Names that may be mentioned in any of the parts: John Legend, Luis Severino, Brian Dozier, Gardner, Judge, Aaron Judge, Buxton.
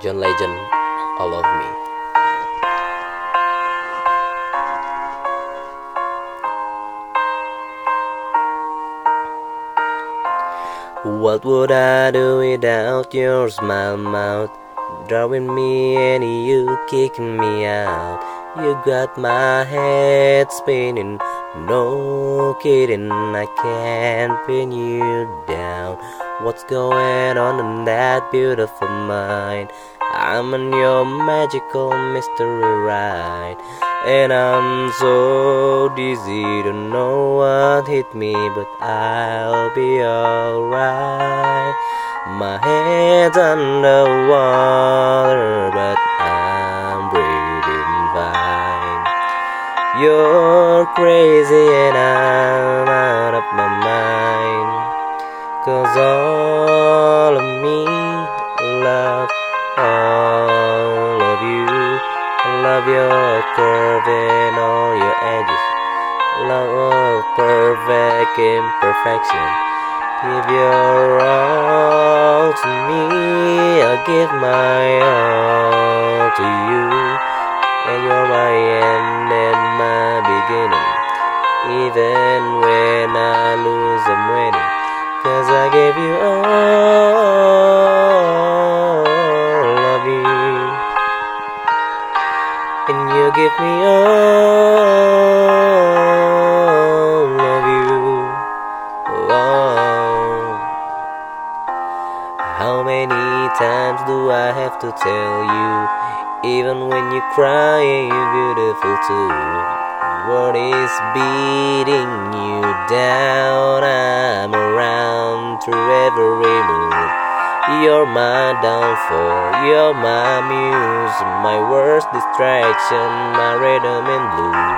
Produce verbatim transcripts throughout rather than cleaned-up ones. John Legend, All of Me. What would I do without your smile mouth, drawing me and you kicking me out? You got my head spinning, no kidding, I can't pin you down. What's going on in that beautiful mind? I'm on your magical mystery ride, and I'm so dizzy, don't know what hit me, but I'll be alright. My head's underwater, but I'm breathing fine. You're crazy and I'm out of my mind, 'cause all of me love all of you. Love your curve and all your edges, love all perfect imperfection. Give your all to me, I'll give my all to you, and you're my end and my beginning. Even when I lose, I'm winning, 'cause I gave you all of you, and you give me all of you. Oh. How many times do I have to tell you, even when you cry, you're beautiful too. What is beating you down? I'm around through every move. You're my downfall, you're my muse, my worst distraction, my rhythm and blue.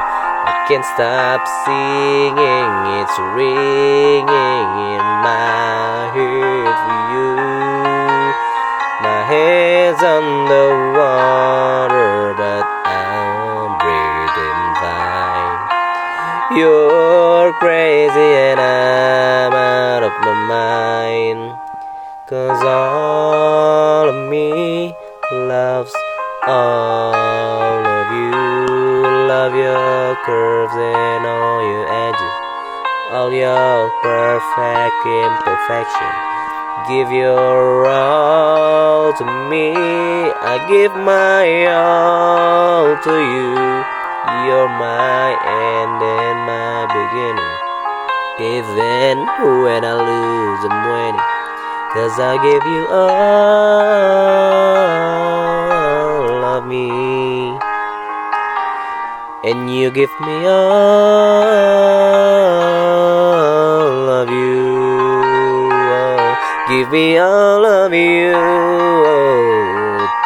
I can't stop singing, it's ringing in my head for you. My head's underwater, but I'm breathing fine. You're crazy and I'm out of my mind, 'cause all of me loves all of you. Love your curves and all your edges, all your perfect imperfection. Give your all to me, I give my all to you. You're my end and my beginning, even when I lose, I'm winning, 'cause I give you all of me, and you give me all of you. Oh, give me all of you. Oh.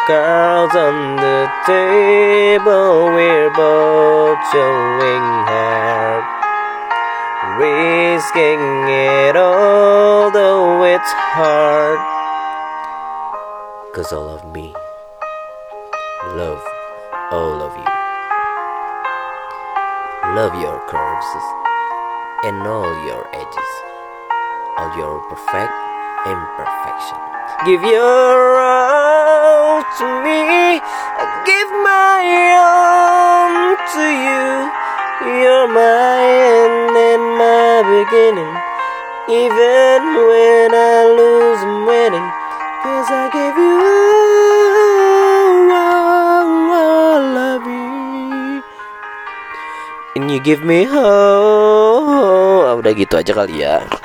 Cards on the table, we're both showing hard, risking it all, though it's hard, 'cause all of me love all of you. Love your curves and all your edges, all your perfect imperfection. Give your all to me, I give my all to you. You're my end and my beginning, even when I lose, I'm winning, 'cause I give you all, all, all of you, and you give me all. Udah gitu aja kali ya.